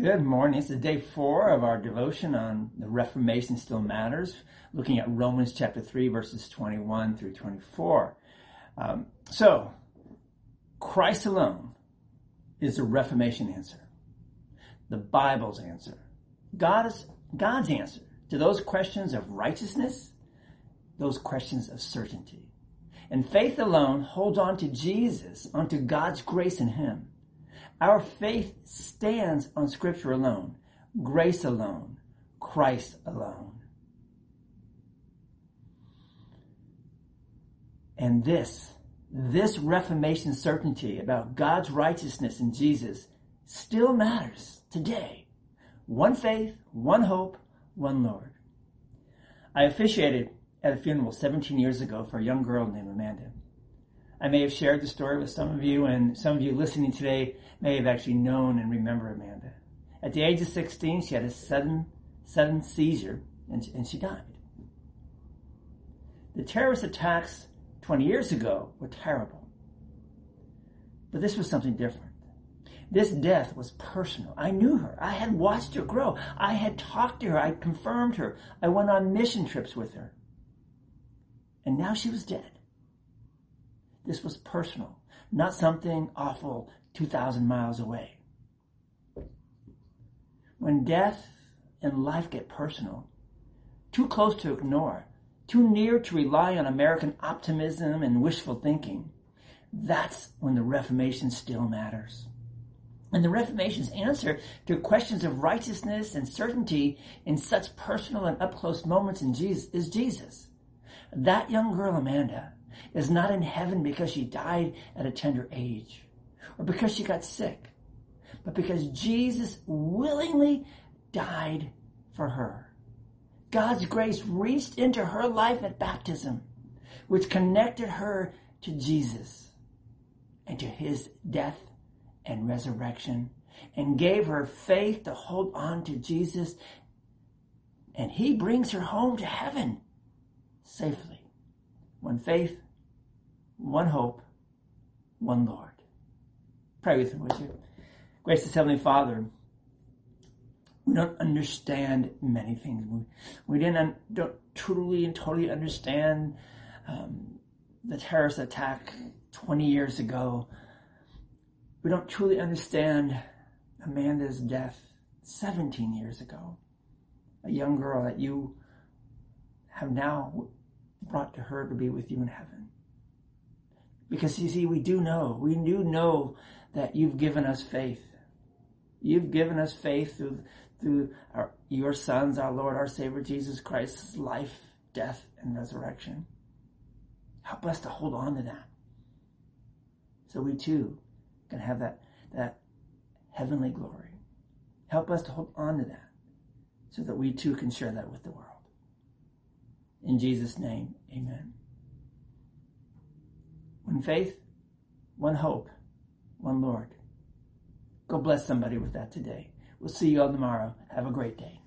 Good morning. This is day 4 of our devotion on the Reformation Still Matters, looking at Romans chapter 3, verses 21 through 24. Christ alone is the Reformation answer, the Bible's answer. God's answer to those questions of righteousness, those questions of certainty. And faith alone holds on to Jesus, onto God's grace in him. Our faith stands on Scripture alone, grace alone, Christ alone. And this Reformation certainty about God's righteousness in Jesus still matters today. One faith, one hope, one Lord. I officiated at a funeral 17 years ago for a young girl named Amanda. I may have shared the story with some of you, and some of you listening today may have actually known and remember Amanda. At the age of 16, she had a sudden seizure, and she died. The terrorist attacks 20 years ago were terrible, but this was something different. This death was personal. I knew her. I had watched her grow. I had talked to her. I confirmed her. I went on mission trips with her, and now she was dead. This was personal, not something awful 2,000 miles away. When death and life get personal, too close to ignore, too near to rely on American optimism and wishful thinking, that's when the Reformation still matters. And the Reformation's answer to questions of righteousness and certainty in such personal and up-close moments in Jesus is Jesus. That young girl, Amanda, is not in heaven because she died at a tender age or because she got sick, but because Jesus willingly died for her. God's grace reached into her life at baptism, which connected her to Jesus and to his death and resurrection, and gave her faith to hold on to Jesus, and he brings her home to heaven safely. One faith, one hope, one Lord. Pray with me, would you? Gracious Heavenly Father, we don't understand many things. We don't truly and totally understand the terrorist attack 20 years ago. We don't truly understand Amanda's death 17 years ago. A young girl that you have now brought to her to be with you in heaven. Because you see, we do know that you've given us faith. You've given us faith through your Son's, our Lord, our Savior, Jesus Christ's life, death, and resurrection. Help us to hold on to that, so we too can have that heavenly glory. Help us to hold on to that, so that we too can share that with the world. In Jesus' name, amen. One faith, one hope, one Lord. Go bless somebody with that today. We'll see you all tomorrow. Have a great day.